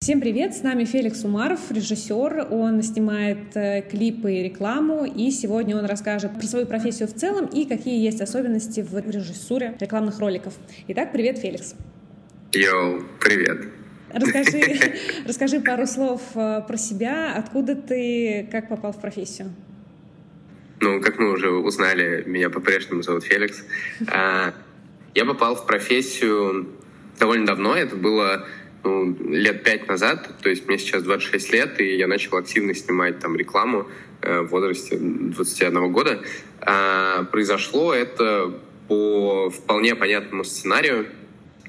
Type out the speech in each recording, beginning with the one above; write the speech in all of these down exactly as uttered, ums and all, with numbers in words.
Всем привет, с нами Феликс Умаров, режиссер, он снимает клипы и рекламу, и сегодня он расскажет про свою профессию в целом и какие есть особенности в режиссуре рекламных роликов. Итак, привет, Феликс. Йоу, привет. Расскажи, расскажи пару слов про себя, откуда ты, как попал в профессию? Ну, как мы уже узнали, меня по-прежнему зовут Феликс. Я попал в профессию довольно давно, это было... Ну, лет пять назад, то есть мне сейчас двадцать шесть лет, и я начал активно снимать там рекламу э, в возрасте двадцати одного года. А, произошло это по вполне понятному сценарию.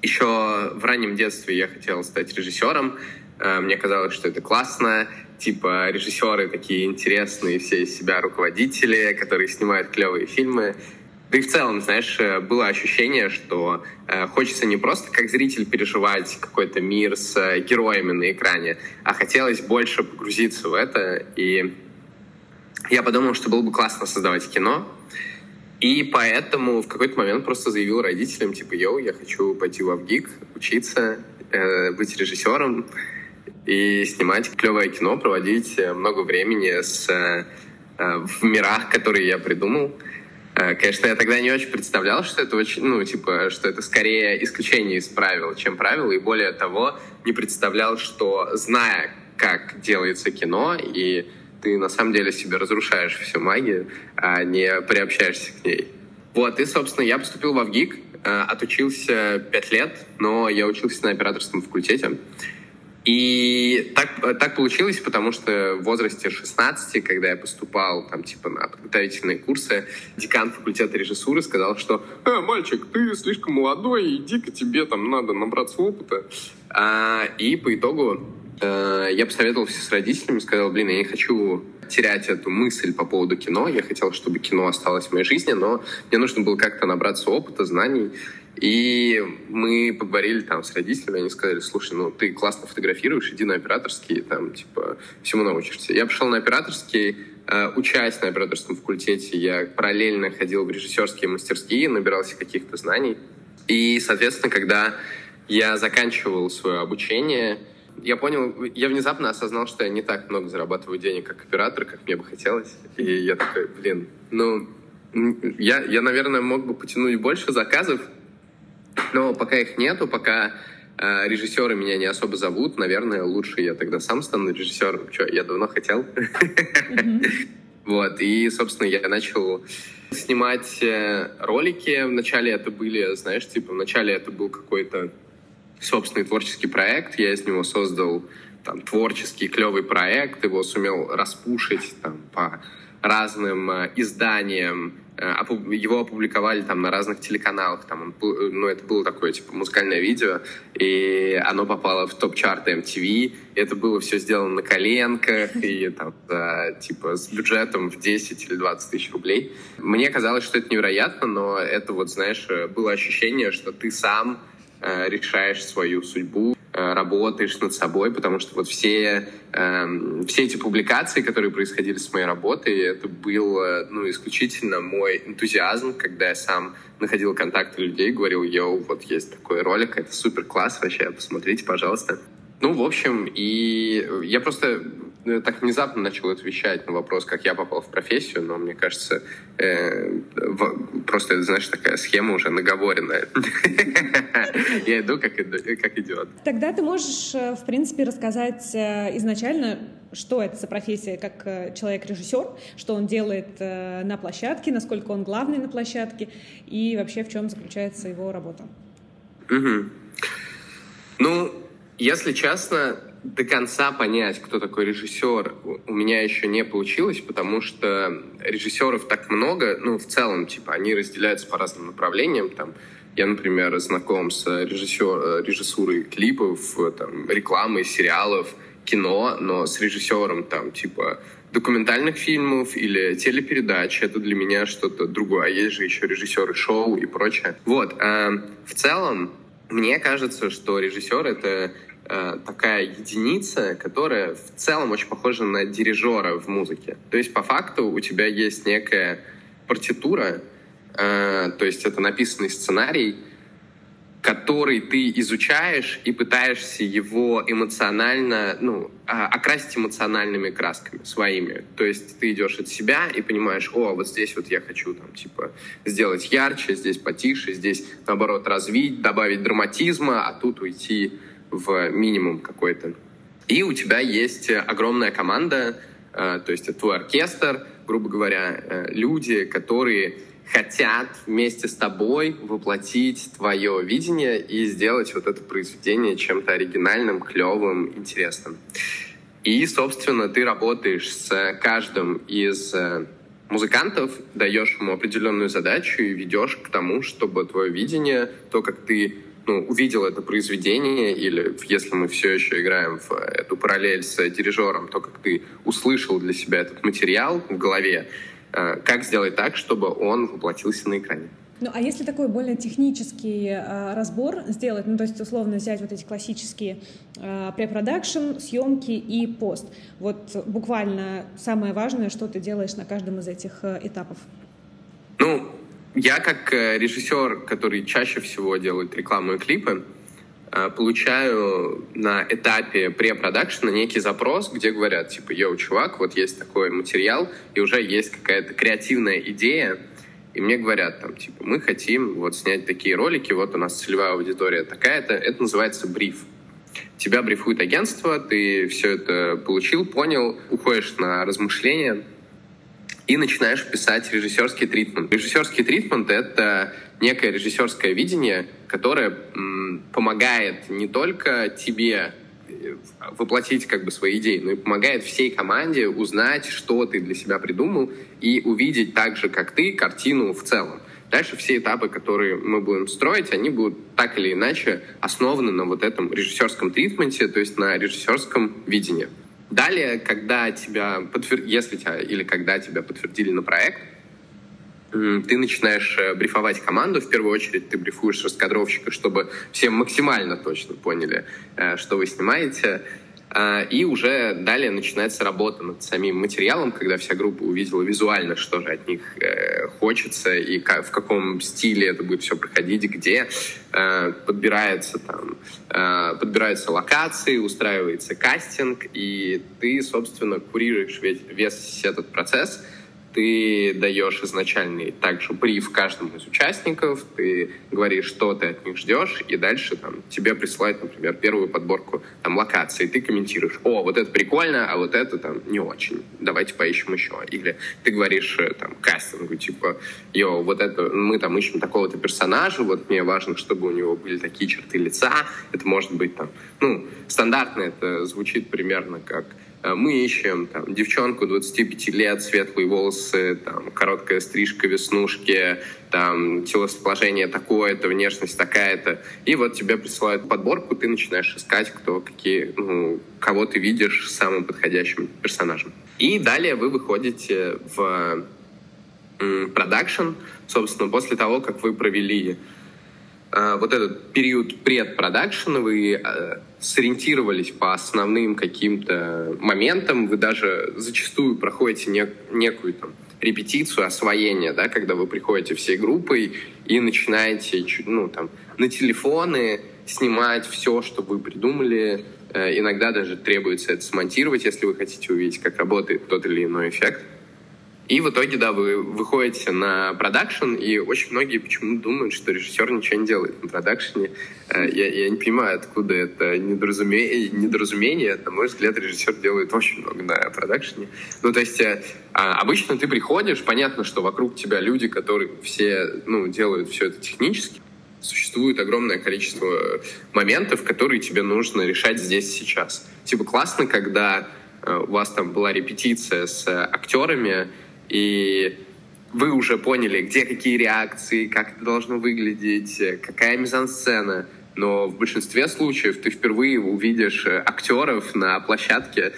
Еще в раннем детстве я хотел стать режиссером. А, мне казалось, что это классно. Типа режиссеры такие интересные, все из себя руководители, которые снимают клевые фильмы. Да и в целом, знаешь, было ощущение, что э, хочется не просто как зритель переживать какой-то мир с э, героями на экране, а хотелось больше погрузиться в это. И я подумал, что было бы классно создавать кино. И поэтому в какой-то момент просто заявил родителям, типа, йоу, я хочу пойти в ВГИК, учиться, э, быть режиссером и снимать клевое кино, проводить много времени с, э, в мирах, которые я придумал. Конечно, я тогда не очень представлял, что это очень, ну, типа, что это скорее исключение из правил, чем правило, и более того, не представлял, что, зная, как делается кино, и ты на самом деле себе разрушаешь всю магию, а не приобщаешься к ней. Вот, и, собственно, я поступил во ВГИК, отучился пять лет, но я учился на операторском факультете. И так, так получилось, потому что в возрасте шестнадцати, когда я поступал там, типа, на подготовительные курсы, декан факультета режиссуры сказал, что «Э, мальчик, ты слишком молодой, иди-ка тебе там надо набраться опыта». А, и по итогу э, я посоветовался с родителями, сказал, блин, я не хочу терять эту мысль по поводу кино, я хотел, чтобы кино осталось в моей жизни, но мне нужно было как-то набраться опыта, знаний. И мы поговорили там с родителями, они сказали, слушай, ну ты классно фотографируешь, иди на операторский, там типа всему научишься. Я пошел на операторский, учась на операторском факультете, я параллельно ходил в режиссерские мастерские, набирался каких-то знаний. И, соответственно, когда я заканчивал свое обучение, я понял, я внезапно осознал, что я не так много зарабатываю денег как оператор, как мне бы хотелось. И я такой, блин, ну я, я наверное, мог бы потянуть больше заказов, но пока их нету, пока э, режиссеры меня не особо зовут, наверное, лучше я тогда сам стану режиссером. Че, я давно хотел. Вот, и, собственно, я начал снимать ролики. Вначале это были, знаешь, типа, вначале это был какой-то собственный творческий проект. Я из него создал там творческий клевый проект, его сумел распушить там по разным э, изданиям. Его опубликовали там на разных телеканалах, там, ну, это было такое, типа, музыкальное видео, и оно попало в топ-чарты эм ти ви, это было все сделано на коленках, и там, да, типа, с бюджетом в десять или двадцать тысяч рублей. Мне казалось, что это невероятно, но это, вот, знаешь, было ощущение, что ты сам э, решаешь свою судьбу, э, работаешь над собой, потому что вот все, э, все эти публикации, которые происходили с моей работой, это был, ну, исключительно мой энтузиазм, когда я сам находил контакты людей, говорил, йоу, вот есть такой ролик, это супер класс вообще, посмотрите, пожалуйста. Ну, в общем, и я просто так внезапно начал отвечать на вопрос, как я попал в профессию, но мне кажется, э, в, просто, это, знаешь, такая схема уже наговоренная. Я иду как идиот. Тогда ты можешь, в принципе, рассказать изначально, что это за профессия, как человек-режиссер, что он делает на площадке, насколько он главный на площадке и вообще в чем заключается его работа. Ну, если честно, до конца понять, кто такой режиссер, у меня еще не получилось, потому что режиссеров так много, ну, в целом, типа, они разделяются по разным направлениям, там, я, например, знаком с режиссер, режиссурой клипов, там, рекламы, сериалов, кино, но с режиссером, там, типа, документальных фильмов или телепередач, это для меня что-то другое, а есть же еще режиссеры шоу и прочее. Вот, э, в целом, мне кажется, что режиссер — это такая единица, которая в целом очень похожа на дирижера в музыке. То есть по факту у тебя есть некая партитура, э, то есть это написанный сценарий, который ты изучаешь и пытаешься его эмоционально, ну, окрасить эмоциональными красками своими. То есть ты идешь от себя и понимаешь, о, вот здесь вот я хочу там, типа, сделать ярче, здесь потише, здесь, наоборот, развить, добавить драматизма, а тут уйти в минимум какой-то. И у тебя есть огромная команда, то есть это твой оркестр, грубо говоря, люди, которые хотят вместе с тобой воплотить твое видение и сделать вот это произведение чем-то оригинальным, клевым, интересным. И, собственно, ты работаешь с каждым из музыкантов, даешь ему определенную задачу и ведешь к тому, чтобы твое видение, то, как ты, ну, увидел это произведение, или если мы все еще играем в эту параллель с дирижером, то, как ты услышал для себя этот материал в голове, как сделать так, чтобы он воплотился на экране. Ну, а если такой более технический э, разбор сделать, ну, то есть, условно, взять вот эти классические э, препродакшн, съемки и пост, вот буквально самое важное, что ты делаешь на каждом из этих э, этапов? Ну, я как режиссер, который чаще всего делает рекламу и клипы, э, получаю на этапе препродакшна некий запрос, где говорят, типа, йоу, чувак, вот есть такой материал, и уже есть какая-то креативная идея, и мне говорят, там, типа, мы хотим вот снять такие ролики, вот у нас целевая аудитория такая-то, это называется бриф. Тебя брифует агентство, ты все это получил, понял, уходишь на размышления и начинаешь писать режиссерский тритмент. Режиссерский тритмент — это некое режиссерское видение, которое м- помогает не только тебе воплотить как бы свои идеи, но и помогает всей команде узнать, что ты для себя придумал, и увидеть так же, как ты, картину в целом. Дальше все этапы, которые мы будем строить, они будут так или иначе основаны на вот этом режиссерском тритменте, то есть на режиссерском видении. Далее, когда тебя подтвер... если тебя или когда тебя подтвердили на проект, ты начинаешь брифовать команду. В первую очередь ты брифуешь раскадровщика, чтобы все максимально точно поняли, что вы снимаете. И уже далее начинается работа над самим материалом, когда вся группа увидела визуально, что же от них хочется и в каком стиле это будет все проходить, где подбирается, там, подбираются локации, устраивается кастинг, и ты, собственно, курируешь весь этот процесс. Ты даешь изначальный также бриф каждому из участников, ты говоришь, что ты от них ждешь, и дальше там, тебе присылают, например, первую подборку там, локаций, ты комментируешь, о, вот это прикольно, а вот это там не очень, давайте поищем еще. Или ты говоришь там, кастингу, типа, йо, вот это мы там ищем такого-то персонажа, вот мне важно, чтобы у него были такие черты лица, это может быть там, ну, стандартно это звучит примерно как... Мы ищем там, девчонку двадцать пять лет, светлые волосы, там, короткая стрижка, веснушки, там, телосложение такое-то, внешность такая-то. И вот тебе присылают подборку, ты начинаешь искать, кто, какие, ну, кого ты видишь самым подходящим персонажем. И далее вы выходите в продакшн. Собственно, после того, как вы провели вот этот период предпродакшена, вы сориентировались по основным каким-то моментам, вы даже зачастую проходите нек- некую там, репетицию, освоение, да, когда вы приходите всей группой и начинаете ну, там, на телефоны снимать все, что вы придумали. Иногда даже требуется это смонтировать, если вы хотите увидеть, как работает тот или иной эффект. И в итоге, да, вы выходите на продакшн, и очень многие почему-то думают, что режиссер ничего не делает на продакшне. Я, я не понимаю, откуда это недоразумение, недоразумение. На мой взгляд, режиссер делает очень много на продакшне. Ну, то есть, обычно ты приходишь, понятно, что вокруг тебя люди, которые все, ну, делают все это технически. Существует огромное количество моментов, которые тебе нужно решать здесь и сейчас. Типа классно, когда у вас там была репетиция с актерами, и вы уже поняли, где какие реакции, как это должно выглядеть, какая мизансцена. Но в большинстве случаев ты впервые увидишь актеров на площадке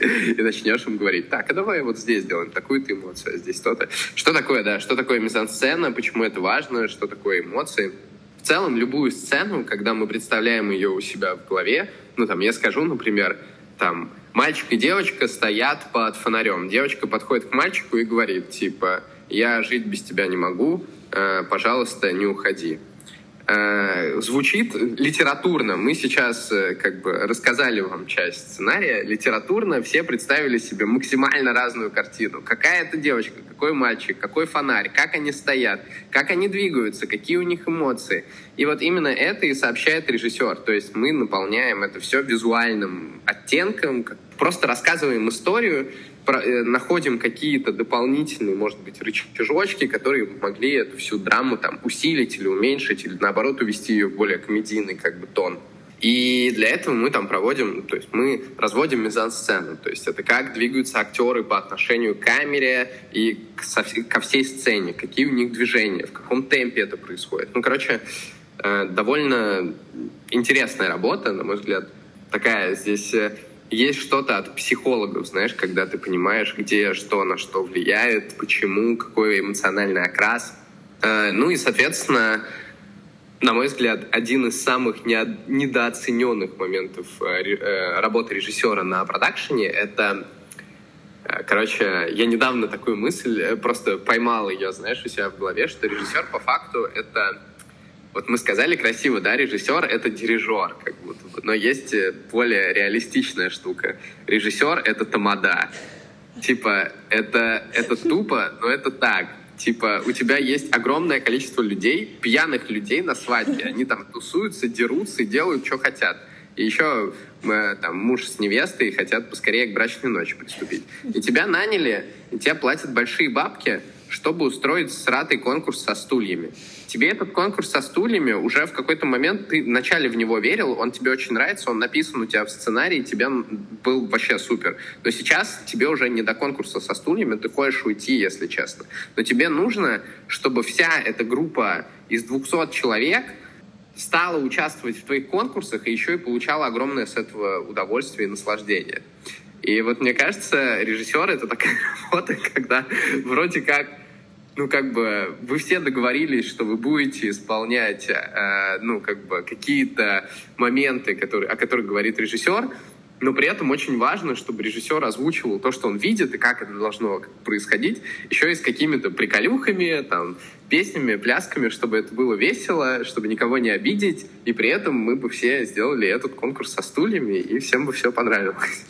и начнешь им говорить, так, а давай вот здесь сделаем такую-то эмоцию, а здесь то-то. Что такое, да, что такое мизансцена, почему это важно, что такое эмоции. В целом, любую сцену, когда мы представляем ее у себя в голове, ну там, я скажу, например, там, мальчик и девочка стоят под фонарем. Девочка подходит к мальчику и говорит, типа, я жить без тебя не могу, пожалуйста, не уходи. э, звучит литературно. Мы сейчас э, как бы рассказали вам часть сценария. Литературно все представили себе максимально разную картину. Какая это девочка, какой мальчик, какой фонарь, как они стоят, как они двигаются, какие у них эмоции. И вот именно это и сообщает режиссер. То есть мы наполняем это все визуальным оттенком, просто рассказываем историю, находим какие-то дополнительные, может быть, рычажочки, которые могли эту всю драму там усилить или уменьшить, или наоборот увести ее в более комедийный как бы тон. И для этого мы там проводим, то есть мы разводим мизансцену, то есть это как двигаются актеры по отношению к камере и ко всей сцене, какие у них движения, в каком темпе это происходит. Ну, короче, довольно интересная работа, на мой взгляд, такая здесь... Есть что-то от психологов, знаешь, когда ты понимаешь, где что на что влияет, почему, какой эмоциональный окрас. Ну и, соответственно, на мой взгляд, один из самых недооцененных моментов работы режиссера на продакшене — это, короче, я недавно такую мысль, просто поймал ее, знаешь, у себя в голове, что режиссер по факту — это... Вот мы сказали красиво, да, режиссер — это дирижер, как будто бы. Но есть более реалистичная штука. Режиссер — это тамада. Типа, это, это тупо, но это так. Типа, у тебя есть огромное количество людей, пьяных людей на свадьбе. Они там тусуются, дерутся и делают, что хотят. И еще там, муж с невестой хотят поскорее к брачной ночи приступить. И тебя наняли, и тебе платят большие бабки, чтобы устроить сратый конкурс со стульями. Тебе этот конкурс со стульями уже в какой-то момент, ты вначале в него верил, он тебе очень нравится, он написан у тебя в сценарии, тебе был вообще супер. Но сейчас тебе уже не до конкурса со стульями, ты хочешь уйти, если честно. Но тебе нужно, чтобы вся эта группа из двухсот человек стала участвовать в твоих конкурсах и еще и получала огромное с этого удовольствие и наслаждение. И вот мне кажется, режиссер — это такая работа, когда вроде как, ну как бы вы все договорились, что вы будете исполнять, э, ну как бы какие-то моменты, которые, о которых говорит режиссер, но при этом очень важно, чтобы режиссер озвучивал то, что он видит и как это должно происходить, еще и с какими-то приколюхами, там, песнями, плясками, чтобы это было весело, чтобы никого не обидеть, и при этом мы бы все сделали этот конкурс со стульями, и всем бы все понравилось.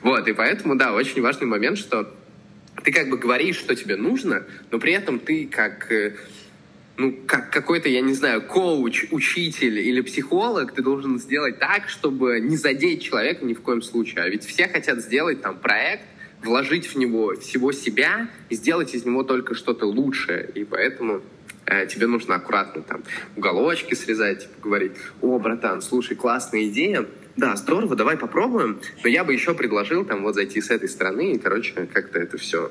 Вот, и поэтому, да, очень важный момент, что ты как бы говоришь, что тебе нужно, но при этом ты как... ну, как какой-то, я не знаю, коуч, учитель или психолог, ты должен сделать так, чтобы не задеть человека ни в коем случае. А ведь все хотят сделать там проект, вложить в него всего себя и сделать из него только что-то лучшее. И поэтому э, тебе нужно аккуратно там уголочки срезать, типа, говорить: «О, братан, слушай, классная идея, да, здорово, давай попробуем, но я бы еще предложил там вот зайти с этой стороны», и, короче, как-то это все...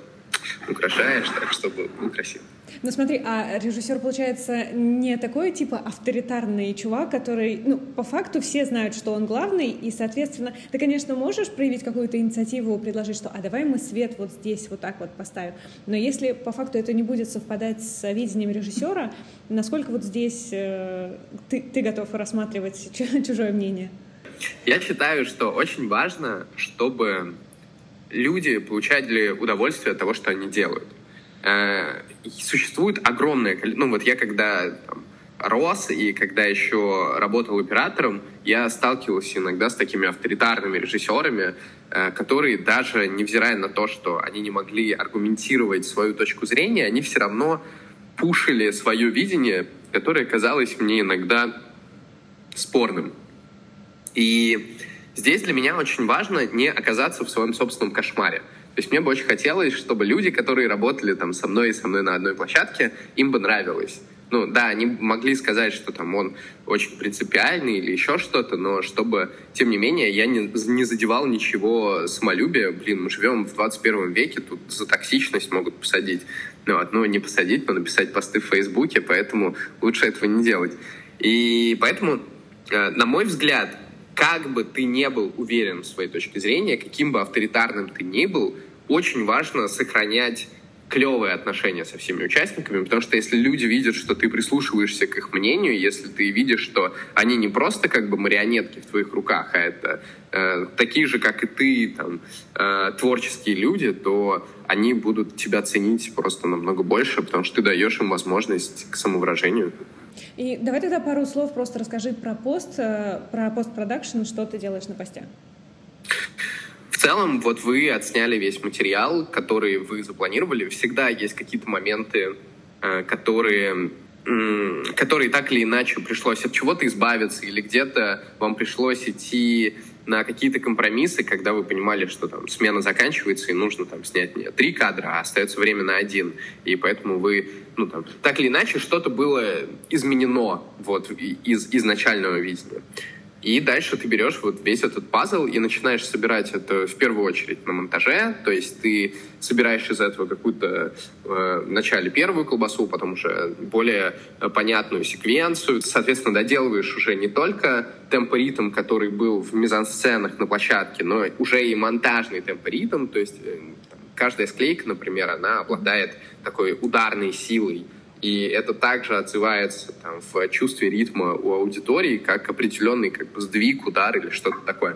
украшаешь так, чтобы было красиво. Ну смотри, а режиссер, получается, не такой типа авторитарный чувак, который, ну, по факту все знают, что он главный, и, соответственно, ты, конечно, можешь проявить какую-то инициативу, предложить, что, а давай мы свет вот здесь вот так вот поставим, но если по факту это не будет совпадать с видением режиссера, насколько вот здесь э, ты, ты готов рассматривать чужое мнение? Я считаю, что очень важно, чтобы... люди получали удовольствие от того, что они делают. Существует огромное количество... Ну вот я когда там, рос и когда еще работал оператором, я сталкивался иногда с такими авторитарными режиссерами, которые даже невзирая на то, что они не могли аргументировать свою точку зрения, они все равно пушили свое видение, которое казалось мне иногда спорным. И... здесь для меня очень важно не оказаться в своем собственном кошмаре. То есть мне бы очень хотелось, чтобы люди, которые работали там со мной и со мной на одной площадке, им бы нравилось. Ну да, они могли сказать, что там он очень принципиальный или еще что-то, но чтобы, тем не менее, я не, не задевал ничего самолюбия. Блин, мы живем в двадцать первом веке, тут за токсичность могут посадить. Ну, одно не посадить, но написать посты в Фейсбуке, поэтому лучше этого не делать. И поэтому, на мой взгляд, как бы ты не был уверен в своей точке зрения, каким бы авторитарным ты ни был, очень важно сохранять клевые отношения со всеми участниками, потому что если люди видят, что ты прислушиваешься к их мнению, если ты видишь, что они не просто как бы марионетки в твоих руках, а это э, такие же, как и ты, там, э, творческие люди, то они будут тебя ценить просто намного больше, потому что ты даешь им возможность к самовыражению. И давай тогда пару слов просто расскажи про пост, про постпродакшн, что ты делаешь на посте. В целом, вот вы отсняли весь материал, который вы запланировали. Всегда есть какие-то моменты, которые... которые так или иначе пришлось от чего-то избавиться, или где-то вам пришлось идти на какие-то компромиссы, когда вы понимали, что там смена заканчивается, и нужно там снять не три кадра, а остается время на один. И поэтому вы, ну там, так или иначе, что-то было изменено вот из изначального видения. И дальше ты берешь вот весь этот пазл и начинаешь собирать это в первую очередь на монтаже. То есть ты собираешь из этого какую-то э, вначале первую колбасу, потом уже более понятную секвенцию. Соответственно, доделываешь уже не только темпоритм, который был в мизансценах на площадке, но уже и монтажный темпоритм. То есть э, там, каждая склейка, например, она обладает такой ударной силой. И это также отзывается там, в чувстве ритма у аудитории, как определенный как бы, сдвиг, удар или что-то такое.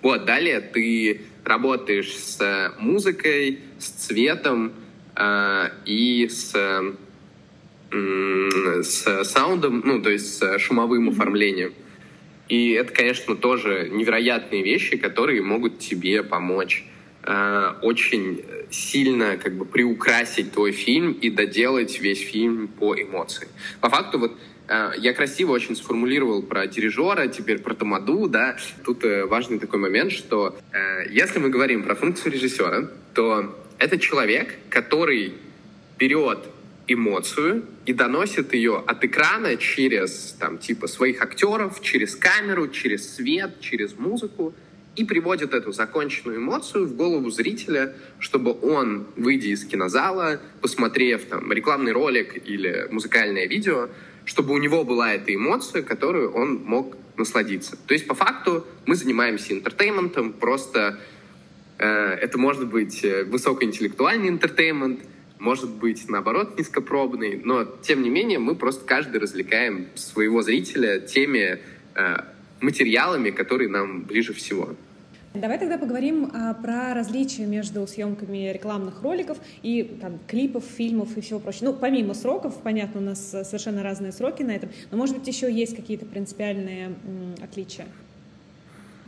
Вот, далее ты работаешь с музыкой, с цветом э, и с, э, с саундом, ну, то есть с шумовым оформлением. И это, конечно, тоже невероятные вещи, которые могут тебе помочь очень сильно как бы приукрасить твой фильм и доделать весь фильм по эмоции. По факту вот я красиво очень сформулировал про дирижера, теперь про тамаду, да. Тут важный такой момент, что если мы говорим про функцию режиссера, то это человек, который берет эмоцию и доносит ее от экрана через там, типа своих актеров, через камеру, через свет, через музыку, и приводит эту законченную эмоцию в голову зрителя, чтобы он, выйдя из кинозала, посмотрев там, рекламный ролик или музыкальное видео, чтобы у него была эта эмоция, которую он мог насладиться. То есть, по факту, мы занимаемся интертейментом, просто э, это может быть высокоинтеллектуальный интертеймент, может быть, наоборот, низкопробный, но, тем не менее, мы просто каждый развлекаем своего зрителя теми э, материалами, которые нам ближе всего. Давай тогда поговорим а, про различия между съемками рекламных роликов и там, клипов, фильмов и всего прочего. Ну, помимо сроков, понятно, у нас совершенно разные сроки на этом, но, может быть, еще есть какие-то принципиальные м, отличия?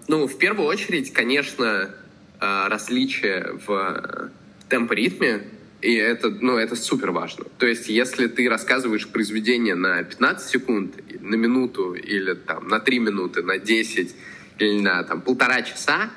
Ну, в первую очередь, конечно, различия в темпоритме, и это, ну, это супер важно. То есть, если ты рассказываешь произведение на пятнадцать секунд, на минуту, или там, на три минуты, на десять, или на там, полтора часа,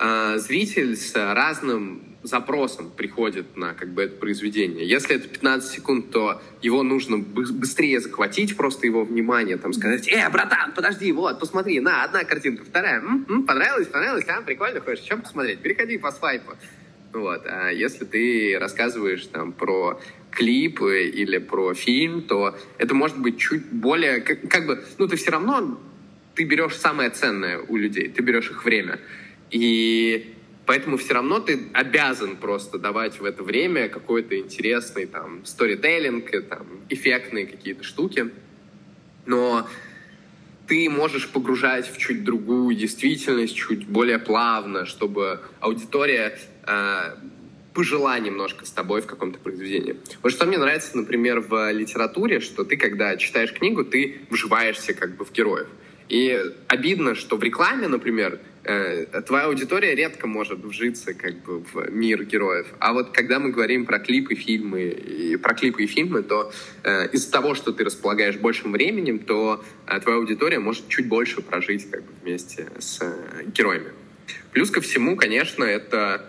э, зритель с разным запросом приходит на как бы, это произведение. Если это пятнадцать секунд, то его нужно быстрее захватить, просто его внимание, там, сказать: «Э, братан, подожди, вот, посмотри, на, одна картинка, вторая, м-м-м, понравилось, понравилось, а, прикольно, хочешь еще посмотреть, переходи по свайпу». Вот. А если ты рассказываешь там, про клип или про фильм, то это может быть чуть более... Как, как бы, ну, ты все равно ты берешь самое ценное у людей, ты берешь их время. И поэтому все равно ты обязан просто давать в это время какой-то интересный там сторителлинг, там, эффектные какие-то штуки. Но ты можешь погружать в чуть другую действительность, чуть более плавно, чтобы аудитория... пожила немножко с тобой в каком-то произведении. Вот что мне нравится, например, в литературе, что ты, когда читаешь книгу, ты вживаешься как бы в героев. И обидно, что в рекламе, например, твоя аудитория редко может вжиться как бы в мир героев. А вот когда мы говорим про клипы, фильмы, и про клипы и фильмы, то из-за того, что ты располагаешь большим временем, то твоя аудитория может чуть больше прожить как бы вместе с героями. Плюс ко всему, конечно, это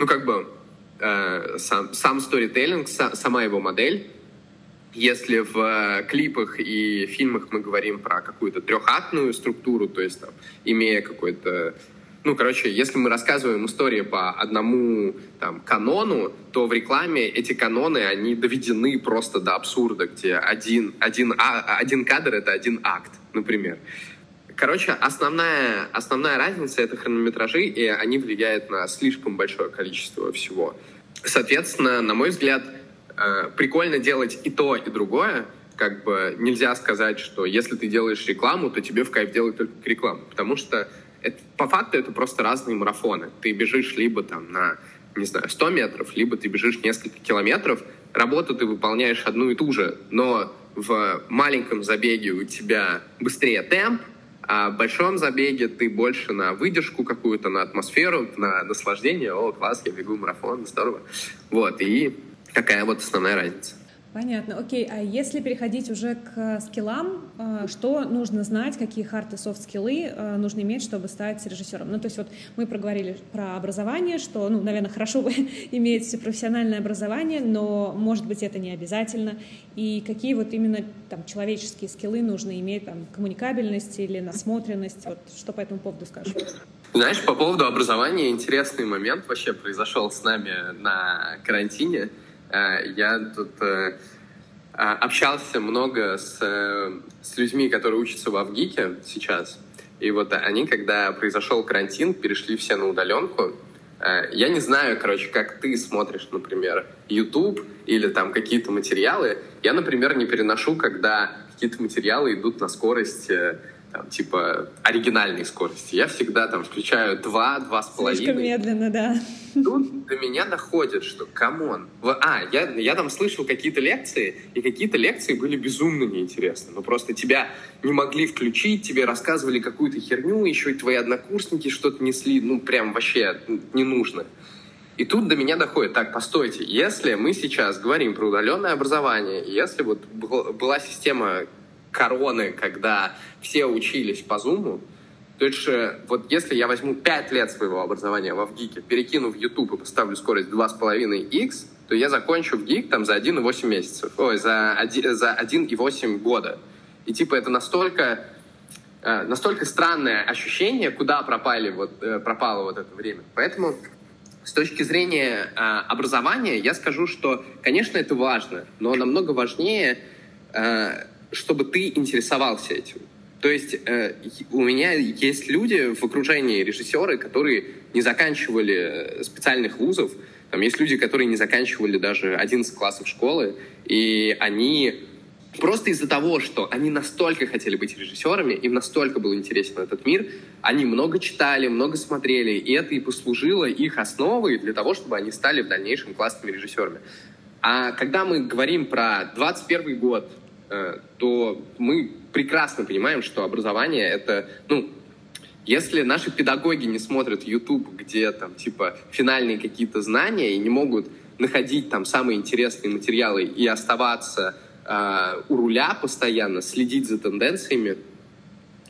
ну, как бы, э, сам, сам сторителлинг, са, сама его модель. Если в э, клипах и фильмах мы говорим про какую-то трехактную структуру, то есть, там, имея какой-то... Ну, короче, если мы рассказываем истории по одному там, канону, то в рекламе эти каноны, они доведены просто до абсурда, где один, один, а, один кадр — это один акт, например. Короче, основная, основная разница — это хронометражи, и они влияют на слишком большое количество всего. Соответственно, на мой взгляд, прикольно делать и то, и другое. Как бы нельзя сказать, что если ты делаешь рекламу, то тебе в кайф делать только рекламу, потому что это, по факту это просто разные марафоны. Ты бежишь либо там на, не знаю, сто метров, либо ты бежишь несколько километров. Работу ты выполняешь одну и ту же, но в маленьком забеге у тебя быстрее темп, а в большом забеге ты больше на выдержку какую-то, на атмосферу, на наслаждение. О, класс, я бегу марафон, здорово. Вот, и такая вот основная разница. Понятно, окей. А если переходить уже к скиллам, что нужно знать, какие хард и софт скиллы нужно иметь, чтобы стать режиссером? Ну, то есть вот мы проговорили про образование, что, ну, наверное, хорошо бы иметь профессиональное образование, но, может быть, это не обязательно. И какие вот именно там человеческие скиллы нужно иметь, там, коммуникабельность или насмотренность? Вот что по этому поводу скажешь? Знаешь, по поводу образования интересный момент вообще произошел с нами на карантине. Я тут общался много с, с людьми, которые учатся во ВГИКе сейчас. И вот они, когда произошел карантин, перешли все на удаленку. Я не знаю, короче, как ты смотришь, например, YouTube или там какие-то материалы. Я, например, не переношу, когда какие-то материалы идут на скорость, там, типа, оригинальной скорости. Я всегда там включаю два, два с половиной. Слишком медленно, да. Тут до меня доходит, что камон. А, я, я там слышал какие-то лекции, и какие-то лекции были безумно неинтересны. Ну, просто тебя не могли включить, тебе рассказывали какую-то херню, еще и твои однокурсники что-то несли, ну, прям вообще не нужно. И тут до меня доходит, так, постойте, если мы сейчас говорим про удаленное образование, если вот была система короны, когда все учились по зуму, то есть вот если я возьму пять лет своего образования во ВГИКе, перекину в YouTube и поставлю скорость два с половиной икс, то я закончу ВГИК там за один и восемь месяцев. Ой, за, один, за один и восемь года. И типа это настолько, настолько странное ощущение, куда пропали вот, пропало вот это время. Поэтому с точки зрения образования я скажу, что, конечно, это важно, но намного важнее, чтобы ты интересовался этим. То есть э, у меня есть люди в окружении, режиссеры, которые не заканчивали специальных вузов. Там есть люди, которые не заканчивали даже одиннадцать классов школы. И они просто из-за того, что они настолько хотели быть режиссерами, им настолько был интересен этот мир, они много читали, много смотрели. И это и послужило их основой для того, чтобы они стали в дальнейшем классными режиссерами. А когда мы говорим про двадцать первый год, то мы прекрасно понимаем, что образование — это, ну, если наши педагоги не смотрят YouTube, где там, типа, финальные какие-то знания и не могут находить там самые интересные материалы и оставаться э, у руля постоянно, следить за тенденциями,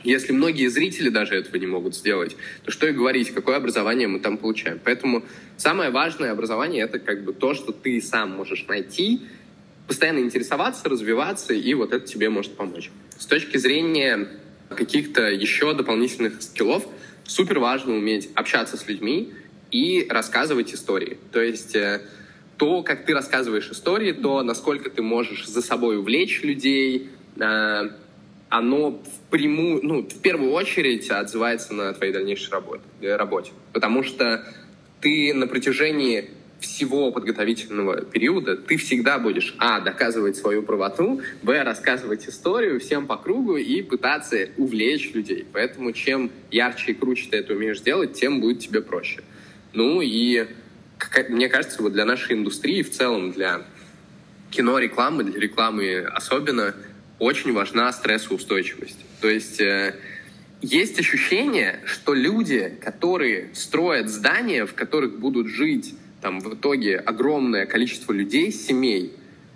если многие зрители даже этого не могут сделать, то что и говорить, какое образование мы там получаем. Поэтому самое важное образование — это как бы то, что ты сам можешь найти, постоянно интересоваться, развиваться, и вот это тебе может помочь. С точки зрения каких-то еще дополнительных скиллов, супер важно уметь общаться с людьми и рассказывать истории. То есть то, как ты рассказываешь истории, то, насколько ты можешь за собой увлечь людей, оно впрямую, ну, в первую очередь отзывается на твоей дальнейшей работе. Потому что ты на протяжении всего подготовительного периода ты всегда будешь, а, доказывать свою правоту, б, рассказывать историю всем по кругу и пытаться увлечь людей. Поэтому чем ярче и круче ты это умеешь делать, тем будет тебе проще. Ну и, как, мне кажется, вот для нашей индустрии в целом, для кино, рекламы, для рекламы особенно, очень важна стрессоустойчивость. То есть э, есть ощущение, что люди, которые строят здания, в которых будут жить там в итоге огромное количество людей, семей,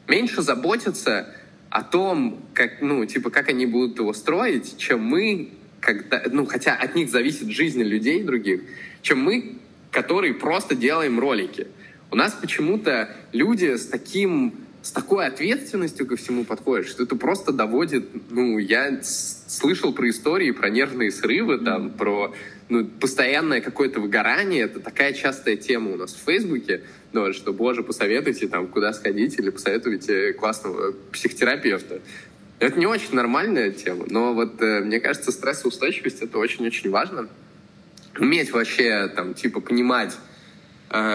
меньше заботятся о том, как, ну, типа, как они будут его строить, чем мы, когда, ну, хотя от них зависит жизнь людей других, чем мы, которые просто делаем ролики. У нас почему-то люди с таким, с такой ответственностью ко всему подходят, что это просто доводит, ну, я слышал про истории, про нервные срывы, там, про... Ну, постоянное какое-то выгорание, это такая частая тема у нас в Фейсбуке, ну, что, боже, посоветуйте, там, куда сходить, или посоветуйте классного психотерапевта. Это не очень нормальная тема, но вот, мне кажется, стрессоустойчивость — это очень-очень важно. Уметь вообще, там, типа, понимать,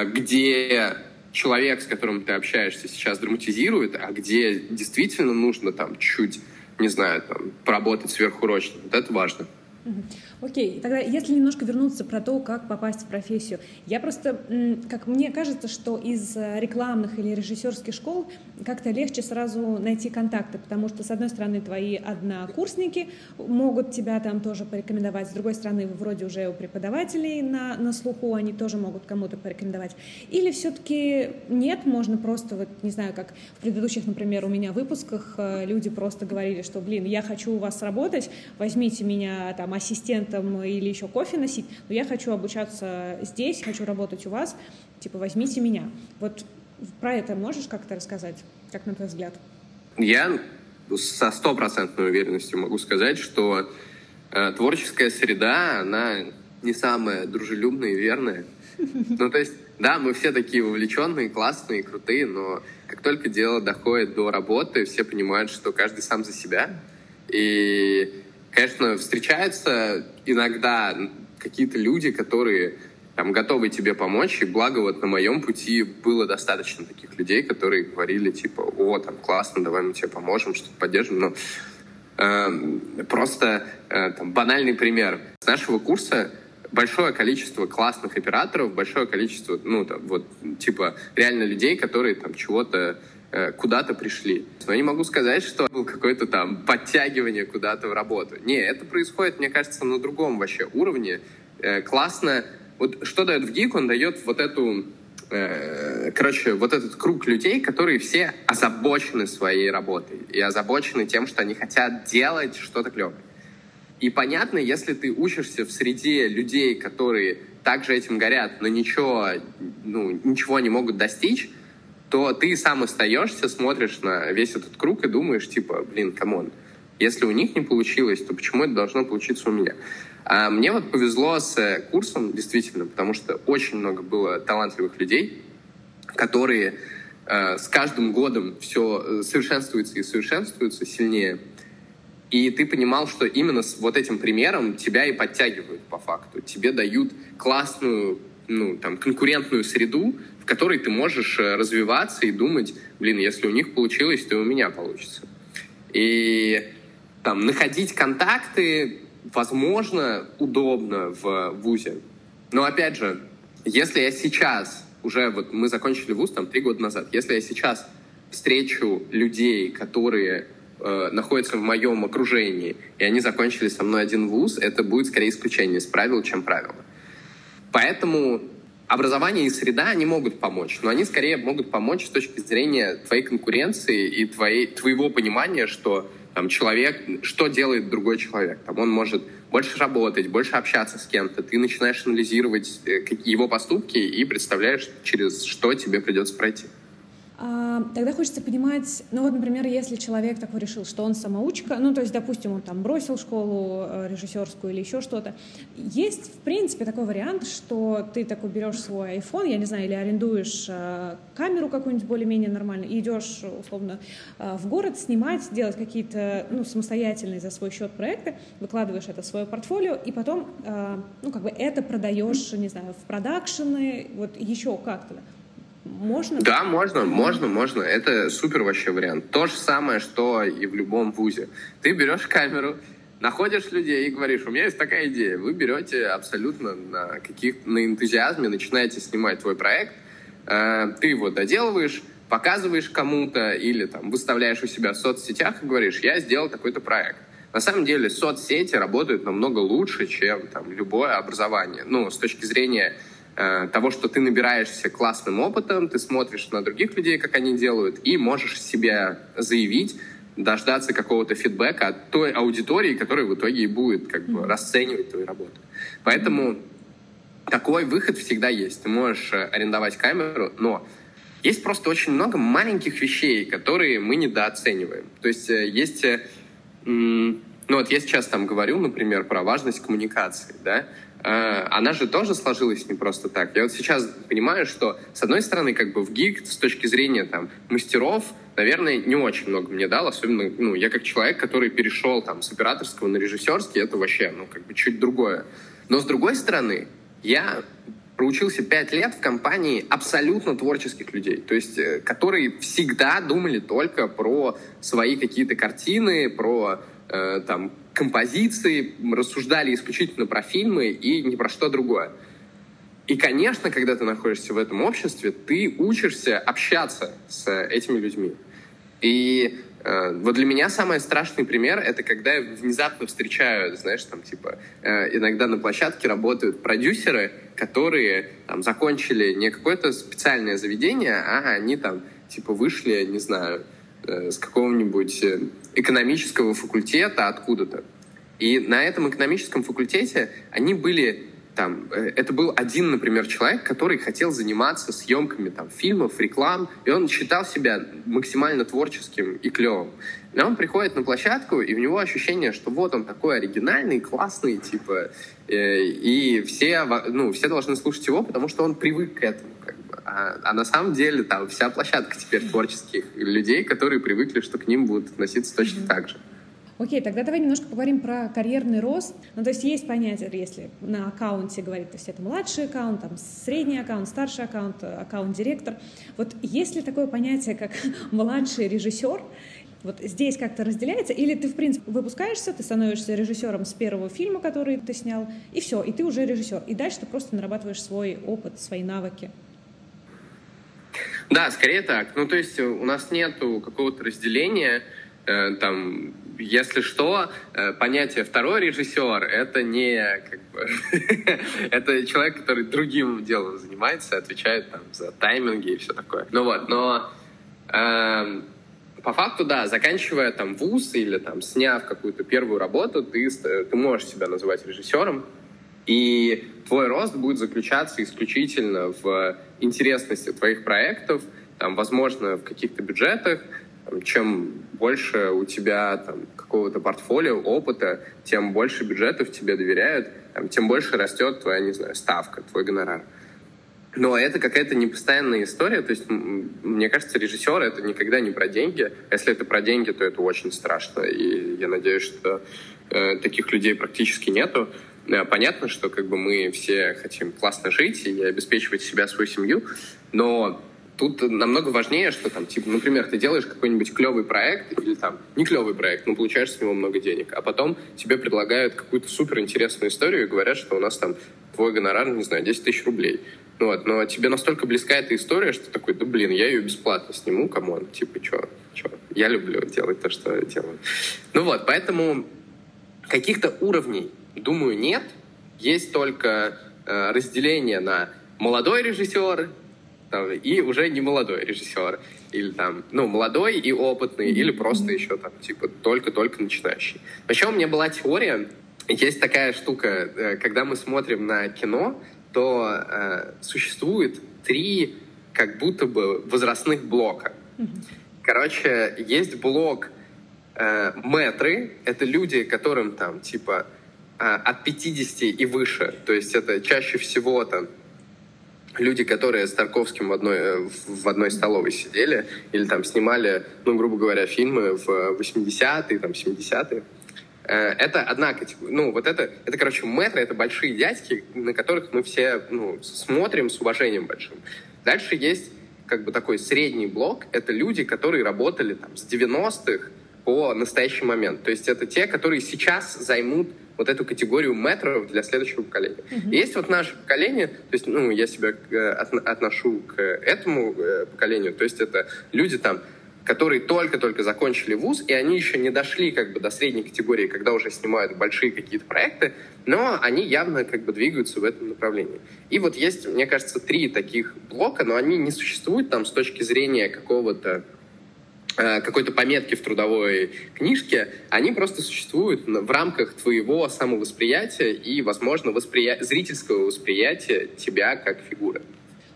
где человек, с которым ты общаешься, сейчас драматизирует, а где действительно нужно, там, чуть, не знаю, там, поработать сверхурочно. Вот это важно. Окей, okay. Тогда если немножко вернуться про то, как попасть в профессию. Я просто, как мне кажется, что из рекламных или режиссерских школ как-то легче сразу найти контакты, потому что, с одной стороны, твои однокурсники могут тебя там тоже порекомендовать, с другой стороны, вы вроде уже у преподавателей на, на слуху, они тоже могут кому-то порекомендовать. Или все-таки нет, можно просто, вот не знаю, как в предыдущих, например, у меня выпусках люди просто говорили, что, блин, я хочу у вас работать, возьмите меня там ассистентом или еще кофе носить, но я хочу обучаться здесь, хочу работать у вас, типа возьмите меня. Вот про это можешь как-то рассказать, как на твой взгляд? Я со стопроцентной уверенностью могу сказать, что э, творческая среда, она не самая дружелюбная и верная. Ну, то есть, да, мы все такие вовлеченные, классные, крутые, но как только дело доходит до работы, все понимают, что каждый сам за себя. И конечно, встречаются иногда какие-то люди, которые там, готовы тебе помочь, и благо вот на моем пути было достаточно таких людей, которые говорили, типа, о, там, классно, давай мы тебе поможем, что-то поддержим. Но э, просто э, там, банальный пример. С нашего курса большое количество классных операторов, большое количество, ну, там, вот, типа, реально людей, которые там чего-то куда-то пришли. Но я не могу сказать, что было какое-то там подтягивание куда-то в работу. Не, это происходит, мне кажется, на другом вообще уровне. Э, классно. Вот что дает ВГИК? Он дает вот эту, э, короче, вот этот круг людей, которые все озабочены своей работой и озабочены тем, что они хотят делать что-то клевое. И понятно, если ты учишься в среде людей, которые также этим горят, но ничего, ну, ничего не могут достичь, то ты сам остаешься, смотришь на весь этот круг и думаешь, типа, блин, камон, если у них не получилось, то почему это должно получиться у меня? А мне вот повезло с курсом, действительно, потому что очень много было талантливых людей, которые э, с каждым годом все совершенствуются и совершенствуются сильнее. И ты понимал, что именно с вот этим примером тебя и подтягивают по факту. Тебе дают классную, ну, там, конкурентную среду, в которой ты можешь развиваться и думать, блин, если у них получилось, то и у меня получится. И там находить контакты, возможно, удобно в вузе. Но опять же, если я сейчас, уже вот мы закончили вуз там три года назад, если я сейчас встречу людей, которые э, находятся в моем окружении, и они закончили со мной один вуз, это будет скорее исключение из правил, чем правило. Поэтому образование и среда, они могут помочь, но они скорее могут помочь с точки зрения твоей конкуренции и твоей, твоего понимания, что там, человек, что делает другой человек. Там, он может больше работать, больше общаться с кем-то. Ты начинаешь анализировать его поступки и представляешь, через что тебе придется пройти. Тогда хочется понимать, ну вот, например, если человек такой решил, что он самоучка, ну то есть, допустим, он там бросил школу режиссерскую или еще что-то, есть, в принципе, такой вариант, что ты такой берешь свой iPhone, я не знаю, или арендуешь камеру какую-нибудь более-менее нормальную и идешь, условно, в город снимать, делать какие-то, ну, самостоятельные за свой счет проекты, выкладываешь это в свое портфолио и потом, ну, как бы это продаешь, не знаю, в продакшены, вот еще как-то. Можно? Да, можно, можно, можно. Это супер вообще вариант. То же самое, что и в любом вузе. Ты берешь камеру, находишь людей и говоришь, у меня есть такая идея. Вы берете абсолютно на, каких, на энтузиазме, начинаете снимать твой проект, э, ты его доделываешь, показываешь кому-то или там, выставляешь у себя в соцсетях и говоришь, я сделал такой-то проект. На самом деле соцсети работают намного лучше, чем там, любое образование. Ну, с точки зрения того, что ты набираешься классным опытом, ты смотришь на других людей, как они делают, и можешь себя заявить, дождаться какого-то фидбэка от той аудитории, которая в итоге и будет как бы расценивать твою работу. Поэтому такой выход всегда есть. Ты можешь арендовать камеру, но есть просто очень много маленьких вещей, которые мы недооцениваем. То есть есть... Ну вот я сейчас там говорю, например, про важность коммуникации, да, она же тоже сложилась не просто так. Я вот сейчас понимаю, что, с одной стороны, как бы ВГИК с точки зрения там, мастеров, наверное, не очень много мне дал, особенно, ну, я как человек, который перешел там, с операторского на режиссерский, это вообще, ну, как бы чуть другое. Но, с другой стороны, я проучился пять лет в компании абсолютно творческих людей, то есть, которые всегда думали только про свои какие-то картины, про э, там, композиции, рассуждали исключительно про фильмы и ни про что другое. И, конечно, когда ты находишься в этом обществе, ты учишься общаться с этими людьми. И э, вот для меня самый страшный пример — это когда я внезапно встречаю, знаешь, там, типа, э, иногда на площадке работают продюсеры, которые там закончили не какое-то специальное заведение, а они там, типа, вышли, не знаю, э, с какого-нибудь экономического факультета откуда-то. И на этом экономическом факультете они были... Там, это был один, например, человек, который хотел заниматься съемками там, фильмов, реклам, и он считал себя максимально творческим и клевым. Но он приходит на площадку, и у него ощущение, что вот он такой оригинальный, классный, типа, э, и все, ну, все должны слушать его, потому что он привык к этому. Как бы. а, а на самом деле там вся площадка теперь творческих людей, которые привыкли, что к ним будут относиться точно mm-hmm. так же. Окей, тогда давай немножко поговорим про карьерный рост. Ну, то есть есть понятие, если на аккаунте говорить, то есть это младший аккаунт, там средний аккаунт, старший аккаунт, аккаунт-директор. Вот есть ли такое понятие, как младший режиссер? Вот здесь как-то разделяется? Или ты, в принципе, выпускаешься, ты становишься режиссером с первого фильма, который ты снял, и все, и ты уже режиссер. И дальше ты просто нарабатываешь свой опыт, свои навыки. Да, скорее так. Ну, то есть у нас нету какого-то разделения, э, там... Если что, понятие «второй режиссер» — это не как бы, это человек, который другим делом занимается, отвечает там, за тайминги и все такое. Ну вот, но э, по факту, да, заканчивая там, вуз или там, сняв какую-то первую работу, ты, ты можешь себя называть режиссером, и твой рост будет заключаться исключительно в интересности твоих проектов, там, возможно, в каких-то бюджетах. Чем больше у тебя там, какого-то портфолио, опыта, тем больше бюджетов тебе доверяют, там, тем больше растет твоя, не знаю, ставка, твой гонорар. Но это какая-то непостоянная история. То есть, мне кажется, режиссер — это никогда не про деньги. Если это про деньги, то это очень страшно. И я надеюсь, что э, таких людей практически нету. Понятно, что как бы, мы все хотим классно жить и обеспечивать себя, свою семью, но... Тут намного важнее, что, там, типа, например, ты делаешь какой-нибудь клевый проект или там не клевый проект, но получаешь с него много денег, а потом тебе предлагают какую-то суперинтересную историю и говорят, что у нас там твой гонорар, не знаю, десять тысяч рублей. Ну, вот, но тебе настолько близка эта история, что такой, да блин, я ее бесплатно сниму, камон, типа, чё, чё, я люблю делать то, что я делаю. Ну вот, поэтому каких-то уровней, думаю, нет. Есть только э, разделение на молодой режиссер, там, и уже не молодой режиссер, или там, ну, молодой и опытный, или просто еще там, типа, только-только начинающий. Вообще у меня была теория, есть такая штука, когда мы смотрим на кино, то э, существует три как будто бы возрастных блока. Короче, есть блок э, мэтры, это люди, которым там, типа, э, от пятидесяти и выше, то есть это чаще всего там, люди, которые с Тарковским в одной, в одной столовой сидели или там снимали, ну, грубо говоря, фильмы в восьмидесятые, там, семидесятые. Это одна категория. Ну, вот это, это, короче, мэтры, это большие дядьки, на которых мы все, ну, смотрим с уважением большим. Дальше есть, как бы, такой средний блок. Это люди, которые работали там с девяностых по настоящий момент. То есть это те, которые сейчас займут вот эту категорию мэтров для следующего поколения. Mm-hmm. Есть вот наше поколение, то есть, ну, я себя отношу к этому поколению, то есть это люди там, которые только-только закончили вуз, и они еще не дошли как бы до средней категории, когда уже снимают большие какие-то проекты, но они явно как бы двигаются в этом направлении. И вот есть, мне кажется, три таких блока, но они не существуют там с точки зрения какого-то какой-то пометки в трудовой книжке, они просто существуют в рамках твоего самовосприятия и, возможно, восприя... зрительского восприятия тебя как фигуры.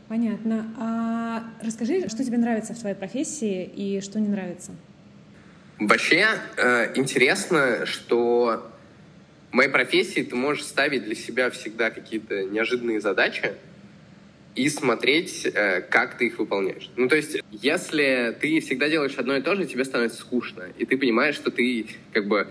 Понятно. А расскажи, что тебе нравится в твоей профессии и что не нравится? Вообще интересно, что в моей профессии ты можешь ставить для себя всегда какие-то неожиданные задачи и смотреть, как ты их выполняешь. Ну, то есть, если ты всегда делаешь одно и то же, тебе становится скучно, и ты понимаешь, что ты, как бы,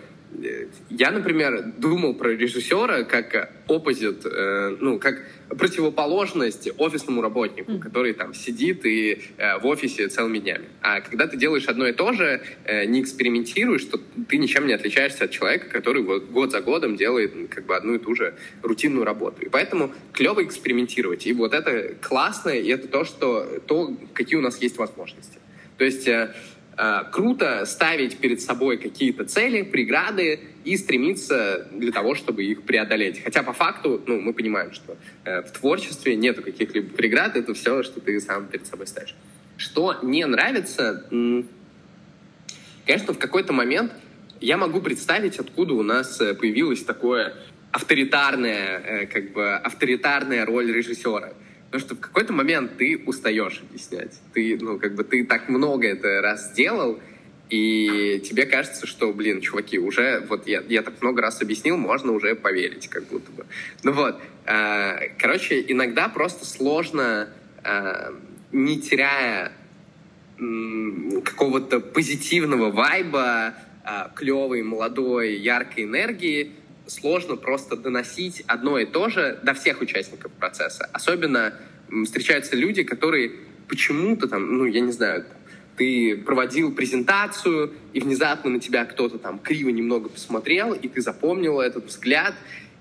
Я, например, думал про режиссера как оппозит, э, ну, как противоположность офисному работнику, mm. который там сидит и э, в офисе целыми днями. А когда ты делаешь одно и то же, э, не экспериментируешь, то ты ничем не отличаешься от человека, который вот год за годом делает как бы одну и ту же рутинную работу. И поэтому клево экспериментировать. И вот это классно, и это то, что, то какие у нас есть возможности. То есть... Э, круто ставить перед собой какие-то цели, преграды и стремиться для того, чтобы их преодолеть. Хотя по факту, ну, мы понимаем, что в творчестве нету каких-либо преград, это все, что ты сам перед собой ставишь. Что не нравится, конечно, в какой-то момент я могу представить, откуда у нас появилась такая авторитарная, как бы, авторитарная роль режиссера. Потому что в какой-то момент ты устаешь объяснять. Ты, ну, как бы, ты так много это раз сделал, и тебе кажется, что, блин, чуваки, уже вот я, я так много раз объяснил, можно уже поверить, как будто бы. Ну вот. Короче, иногда просто сложно, не теряя какого-то позитивного вайба, клевой, молодой, яркой энергии, сложно просто доносить одно и то же до всех участников процесса. Особенно встречаются люди, которые почему-то там, ну, я не знаю, ты проводил презентацию, и внезапно на тебя кто-то там криво немного посмотрел, и ты запомнил этот взгляд,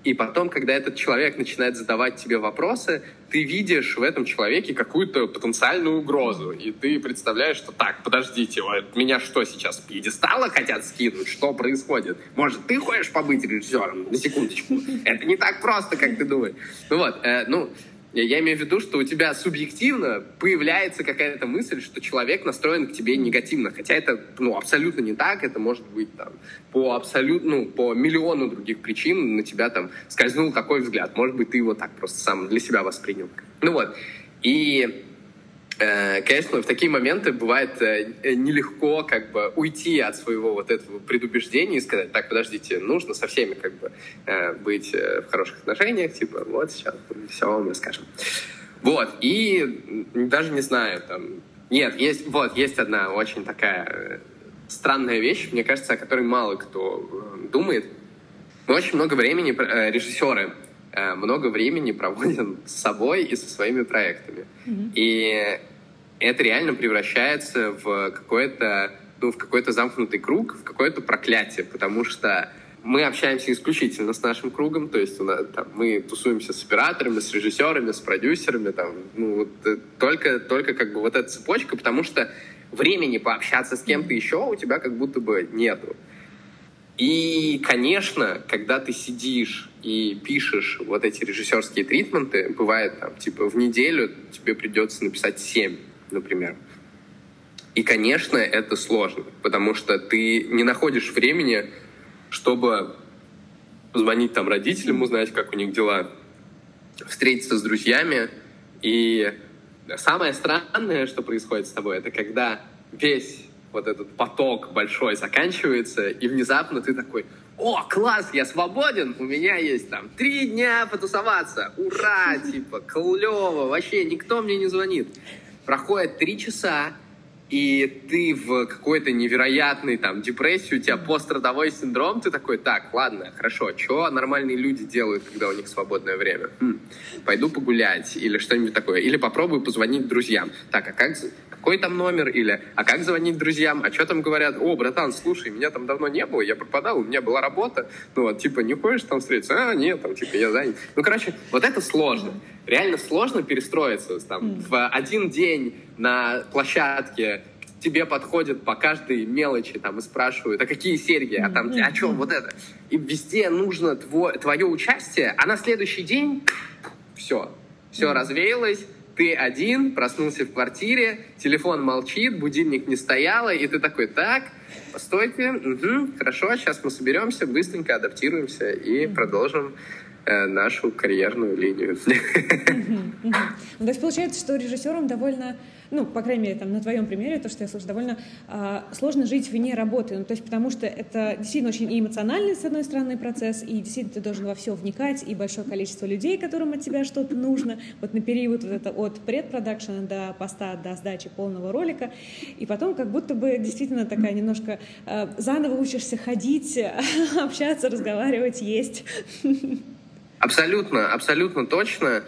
и потом, когда этот человек начинает задавать тебе вопросы, ты видишь в этом человеке какую-то потенциальную угрозу, и ты представляешь, что так, подождите, меня что сейчас, с пьедестала хотят скинуть? Что происходит? Может, ты хочешь побыть режиссером? На секундочку. Это не так просто, как ты думаешь. Ну вот, э, ну, я имею в виду, что у тебя субъективно появляется какая-то мысль, что человек настроен к тебе негативно, хотя это, ну, абсолютно не так, это может быть там, по абсолютно, ну, по миллиону других причин на тебя там скользнул такой взгляд, может быть, ты его так просто сам для себя воспринял. Ну вот, и, э, конечно, в такие моменты бывает э, нелегко как бы уйти от своего вот этого предубеждения и сказать, так, подождите, нужно со всеми как бы э, быть э, в хороших отношениях, типа, вот сейчас все вам расскажем. Вот, и даже не знаю, там... Нет, есть, вот, есть одна очень такая странная вещь, мне кажется, о которой мало кто думает. Мы очень много времени, режиссеры, много времени проводим с собой и со своими проектами. Mm-hmm. И это реально превращается в какой-то, ну, в какой-то замкнутый круг, в какое-то проклятие, потому что мы общаемся исключительно с нашим кругом, то есть у нас, там, мы тусуемся с операторами, с режиссерами, с продюсерами, там, ну, вот, только, только как бы вот эта цепочка, потому что времени пообщаться с кем-то еще у тебя как будто бы нету. И, конечно, когда ты сидишь и пишешь вот эти режиссерские тритменты, бывает, там, типа, в неделю тебе придется написать семь, например. И, конечно, это сложно, потому что ты не находишь времени, чтобы позвонить там родителям, узнать, как у них дела, встретиться с друзьями. И самое странное, что происходит с тобой, это когда весь вот этот поток большой заканчивается, и внезапно ты такой: «О, класс, я свободен, у меня есть там три дня потусоваться, ура, типа, клево, вообще никто мне не звонит». Проходит три часа, и ты в какой-то невероятной там депрессии, у тебя пострадовой синдром, ты такой: так, ладно, хорошо, что нормальные люди делают, когда у них свободное время? М-м, пойду погулять или что-нибудь такое, или попробую позвонить друзьям. Так, а как, какой там номер, или а как звонить друзьям, а что там говорят? О, братан, слушай, меня там давно не было, я пропадал, у меня была работа, ну вот, типа, не хочешь там встретиться? А, нет, там, типа, я занят. Ну, короче, вот это сложно. Реально сложно перестроиться там, в один день на площадке к тебе подходят по каждой мелочи там, и спрашивают, а какие серьги, а там, а что, вот это. И везде нужно тво- твое участие, а на следующий день все, все развеялось, ты один, проснулся в квартире, телефон молчит, будильник не стояло, и ты такой: так, постойте, угу, хорошо, сейчас мы соберемся, быстренько адаптируемся и продолжим нашу карьерную линию. То есть получается, что режиссерам довольно, ну, по крайней мере, там, на твоем примере, то, что я слышу, довольно э, сложно жить вне работы, ну, то есть потому что это действительно очень и эмоциональный, с одной стороны, процесс, и действительно ты должен во все вникать, и большое количество людей, которым от тебя что-то нужно, вот на период вот это от предпродакшена до поста, до сдачи полного ролика, и потом как будто бы действительно такая немножко э, заново учишься ходить, общаться, разговаривать, есть. Абсолютно, абсолютно точно.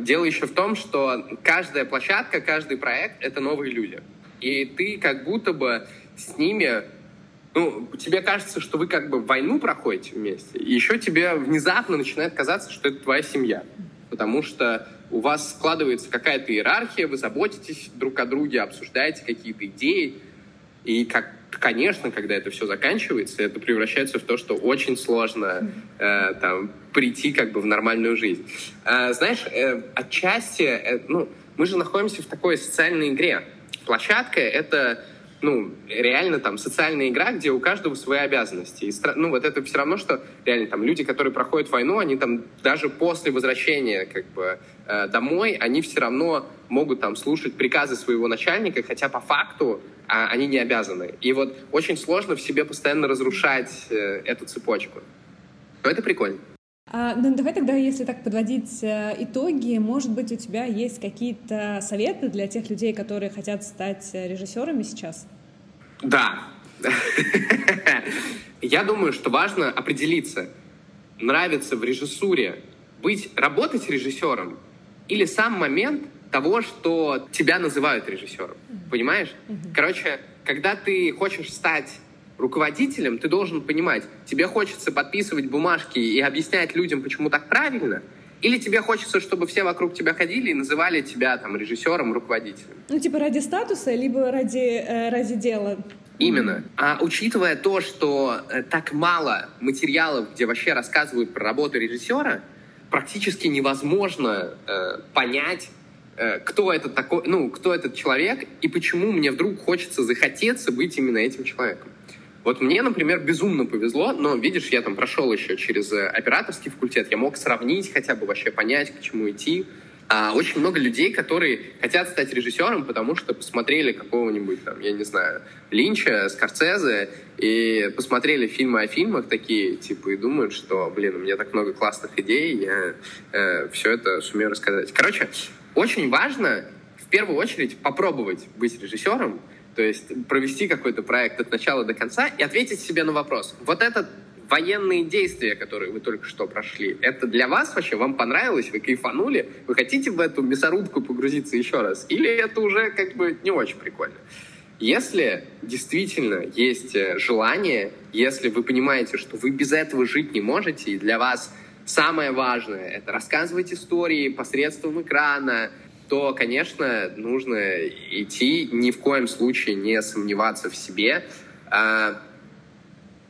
Дело еще в том, что каждая площадка, каждый проект — это новые люди. И ты как будто бы с ними... Ну, тебе кажется, что вы как бы войну проходите вместе, и еще тебе внезапно начинает казаться, что это твоя семья. Потому что у вас складывается какая-то иерархия, вы заботитесь друг о друге, обсуждаете какие-то идеи. И, как, конечно, когда это все заканчивается, это превращается в то, что очень сложно э, там, прийти как бы в нормальную жизнь. Э, знаешь, э, отчасти э, ну, мы же находимся в такой социальной игре. Площадка — это ну, реально там, социальная игра, где у каждого свои обязанности. И, ну, вот это все равно, что реально там, люди, которые проходят войну, они там даже после возвращения как бы, э, домой, они все равно могут там, слушать приказы своего начальника, хотя по факту а они не обязаны. И вот очень сложно в себе постоянно разрушать эту цепочку. Но это прикольно. А, ну, давай тогда, если так подводить итоги, может быть, у тебя есть какие-то советы для тех людей, которые хотят стать режиссерами сейчас? Да. Я думаю, что важно определиться, нравится в режиссуре быть, работать режиссером или сам момент того, что тебя называют режиссером. Mm-hmm. Понимаешь? Mm-hmm. Короче, когда ты хочешь стать руководителем, ты должен понимать, тебе хочется подписывать бумажки и объяснять людям, почему так правильно, или тебе хочется, чтобы все вокруг тебя ходили и называли тебя там режиссером, руководителем. Ну, типа ради статуса, либо ради, э, ради дела. Именно. А учитывая то, что так мало материалов, где вообще рассказывают про работу режиссера, практически невозможно э, понять, кто это такой, ну, кто этот человек и почему мне вдруг хочется захотеться быть именно этим человеком. Вот мне, например, безумно повезло, но, видишь, я там прошел еще через операторский факультет, я мог сравнить хотя бы, вообще понять, к чему идти. А очень много людей, которые хотят стать режиссером, потому что посмотрели какого-нибудь, там, я не знаю, Линча, Скорцезе, и посмотрели фильмы о фильмах такие, типа, и думают, что, блин, у меня так много классных идей, я э, все это сумею рассказать. Короче, очень важно в первую очередь попробовать быть режиссером, то есть провести какой-то проект от начала до конца и ответить себе на вопрос. Вот это военные действия, которые вы только что прошли, это для вас вообще? Вам понравилось? Вы кайфанули? Вы хотите в эту мясорубку погрузиться еще раз? Или это уже как бы не очень прикольно? Если действительно есть желание, если вы понимаете, что вы без этого жить не можете, и для вас самое важное — это рассказывать истории посредством экрана, то, конечно, нужно идти, ни в коем случае не сомневаться в себе э,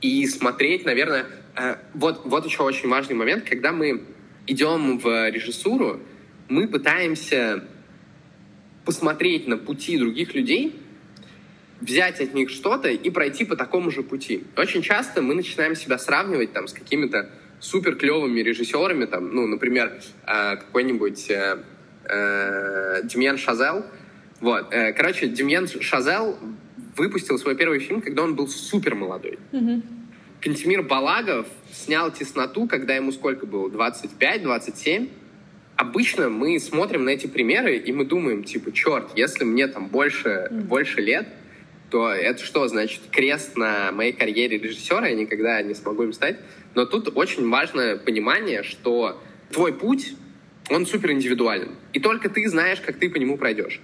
и смотреть, наверное... Э, вот, вот еще очень важный момент. Когда мы идем в режиссуру, мы пытаемся посмотреть на пути других людей, взять от них что-то и пройти по такому же пути. Очень часто мы начинаем себя сравнивать там, с какими-то супер клевыми режиссерами, там, ну, например, какой-нибудь э, э, Демьен Шазел. Вот. Короче, Демьен Шазел выпустил свой первый фильм, когда он был супер молодой. Mm-hmm. Кантемир Балагов снял «Тесноту», когда ему сколько было? двадцать пять - двадцать семь. Обычно мы смотрим на эти примеры, и мы думаем, типа, черт, если мне там больше, mm-hmm. больше лет, то это что, значит, крест на моей карьере режиссера, я никогда не смогу им стать. Но тут очень важно понимание, что твой путь, он супериндивидуален. И только ты знаешь, как ты по нему пройдешь.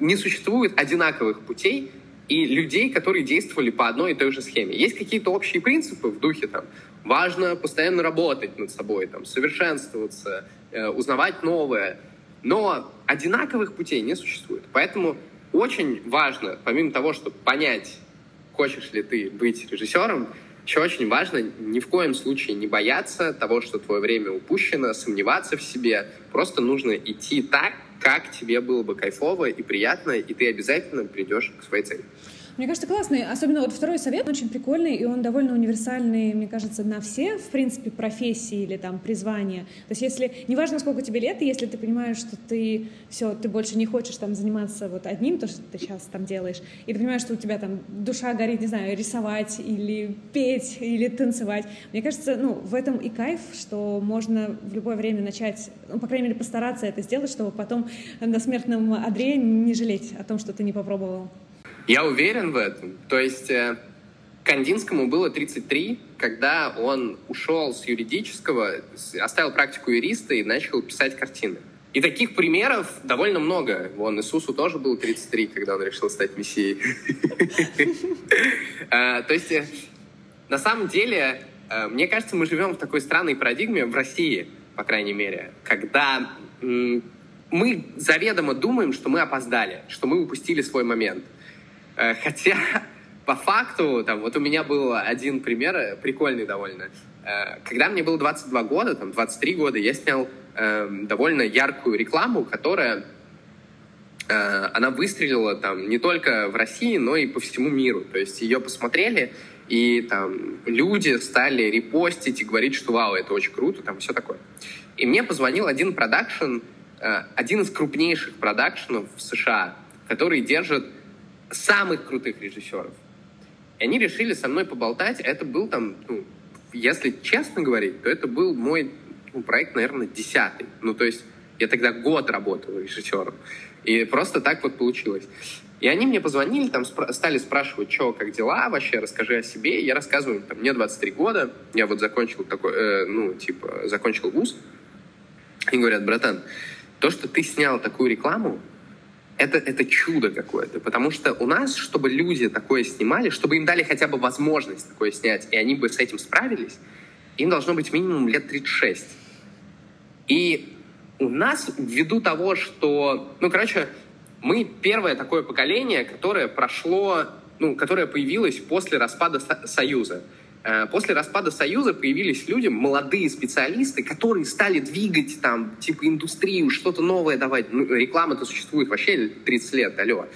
Не существует одинаковых путей и людей, которые действовали по одной и той же схеме. Есть какие-то общие принципы в духе, там, важно постоянно работать над собой, там, совершенствоваться, э, узнавать новое. Но одинаковых путей не существует. Поэтому очень важно, помимо того, чтобы понять, хочешь ли ты быть режиссером, еще очень важно ни в коем случае не бояться того, что твое время упущено, сомневаться в себе. Просто нужно идти так, как тебе было бы кайфово и приятно, и ты обязательно придешь к своей цели. Мне кажется, классный. Особенно вот второй совет очень прикольный, и он довольно универсальный, мне кажется, на все, в принципе, профессии или там призвания. То есть если, неважно, сколько тебе лет, если ты понимаешь, что ты все, ты больше не хочешь там заниматься вот одним, то, что ты сейчас там делаешь, и ты понимаешь, что у тебя там душа горит, не знаю, рисовать или петь, или танцевать. Мне кажется, ну, в этом и кайф, что можно в любое время начать, ну, по крайней мере, постараться это сделать, чтобы потом на смертном одре не жалеть о том, что ты не попробовал. Я уверен в этом. То есть Кандинскому было тридцать три, когда он ушел с юридического, оставил практику юриста и начал писать картины. И таких примеров довольно много. Вон, Иисусу тоже было тридцать три, когда он решил стать мессией. То есть, на самом деле, мне кажется, мы живем в такой странной парадигме, в России, по крайней мере, когда мы заведомо думаем, что мы опоздали, что мы упустили свой момент. Хотя, по факту, там, вот у меня был один пример, прикольный довольно. Когда мне было двадцать два года, там, двадцать три года, я снял э, довольно яркую рекламу, которая, э, она выстрелила там, не только в России, но и по всему миру. То есть ее посмотрели, и там, люди стали репостить и говорить, что вау, это очень круто, там, все такое. И мне позвонил один продакшн, э, один из крупнейших продакшнов в США, который держит самых крутых режиссеров. И они решили со мной поболтать. Это был там, ну, если честно говорить, то это был мой ну, проект, наверное, десятый. Ну, то есть я тогда год работал режиссером. И просто так вот получилось. И они мне позвонили, там спра- стали спрашивать, что, как дела вообще, расскажи о себе. Я рассказываю, там, мне двадцать три года, я вот закончил такой, э, ну, типа, закончил вуз. И говорят, братан, то, что ты снял такую рекламу, Это, это чудо какое-то, потому что у нас, чтобы люди такое снимали, чтобы им дали хотя бы возможность такое снять, и они бы с этим справились, им должно быть минимум лет тридцать шесть. И у нас, ввиду того, что... Ну, короче, мы первое такое поколение, которое прошло... Ну, которое появилось после распада Союза. После распада Союза появились люди, молодые специалисты, которые стали двигать там, типа, индустрию, что-то новое давать. Ну, реклама-то существует вообще тридцать лет, алло.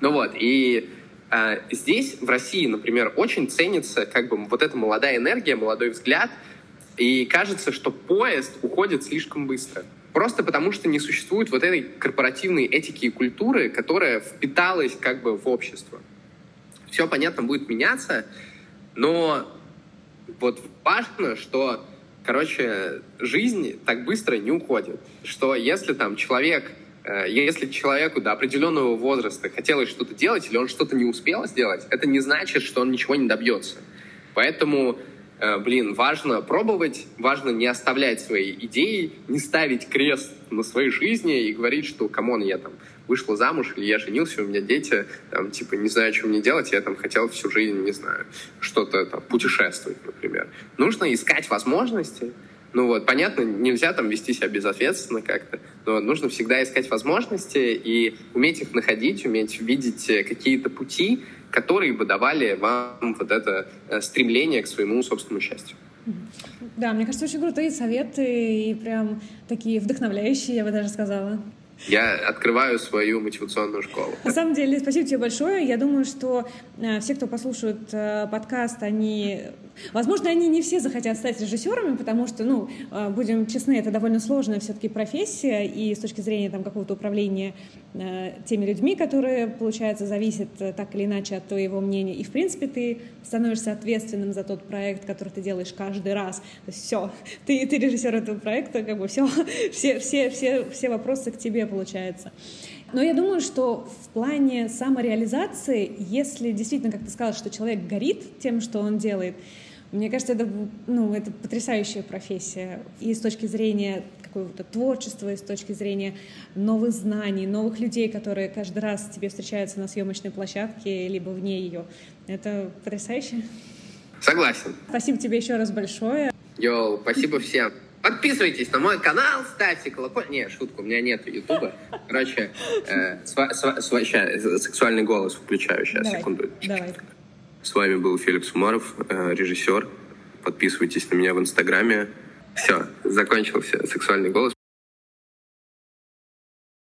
Ну вот, и э, здесь, в России, например, очень ценится как бы вот эта молодая энергия, молодой взгляд, и кажется, что поезд уходит слишком быстро. Просто потому, что не существует вот этой корпоративной этики и культуры, которая впиталась как бы в общество. Все, понятно, будет меняться, но... Вот важно, что, короче, жизнь так быстро не уходит. Что если там человек, если человеку до определенного возраста хотелось что-то делать, или он что-то не успел сделать, это не значит, что он ничего не добьется. Поэтому, блин, важно пробовать, важно не оставлять свои идеи, не ставить крест на своей жизни и говорить, что, камон, я там вышла замуж, или я женился, у меня дети, там, типа, не знаю, что мне делать, я там хотел всю жизнь, не знаю, что-то там путешествовать, например. Нужно искать возможности. Ну вот, понятно, нельзя там вести себя безответственно как-то, но нужно всегда искать возможности и уметь их находить, уметь видеть какие-то пути, которые бы давали вам вот это стремление к своему собственному счастью. Да, мне кажется, очень крутые советы и прям такие вдохновляющие, я бы даже сказала. Я открываю свою мотивационную школу. На самом деле, спасибо тебе большое. Я думаю, что э, все, кто послушают э, подкаст, они... Возможно, они не все захотят стать режиссерами, потому что, ну, э, будем честны, это довольно сложная все-таки профессия, и с точки зрения там, какого-то управления э, теми людьми, которые, получается, зависят э, так или иначе от твоего мнения. И, в принципе, ты становишься ответственным за тот проект, который ты делаешь каждый раз. То есть все, ты, ты режиссер этого проекта, как бы все, все, все, все, все вопросы к тебе получается. Но я думаю, что в плане самореализации, если действительно, как ты сказала, что человек горит тем, что он делает, мне кажется, это, ну, это потрясающая профессия. И с точки зрения какого-то творчества, и с точки зрения новых знаний, новых людей, которые каждый раз тебе встречаются на съемочной площадке, либо вне ее. Это потрясающе. Согласен. Спасибо тебе еще раз большое. Йоу, спасибо всем. Подписывайтесь на мой канал, ставьте колокольчик. Не, шутка, у меня нет Ютуба. Короче, э, сва- сва- сва- щас, сексуальный голос включаю сейчас, давай, секунду. Давай. С вами был Феликс Умаров, э, режиссер. Подписывайтесь на меня в Инстаграме. Все, закончился сексуальный голос.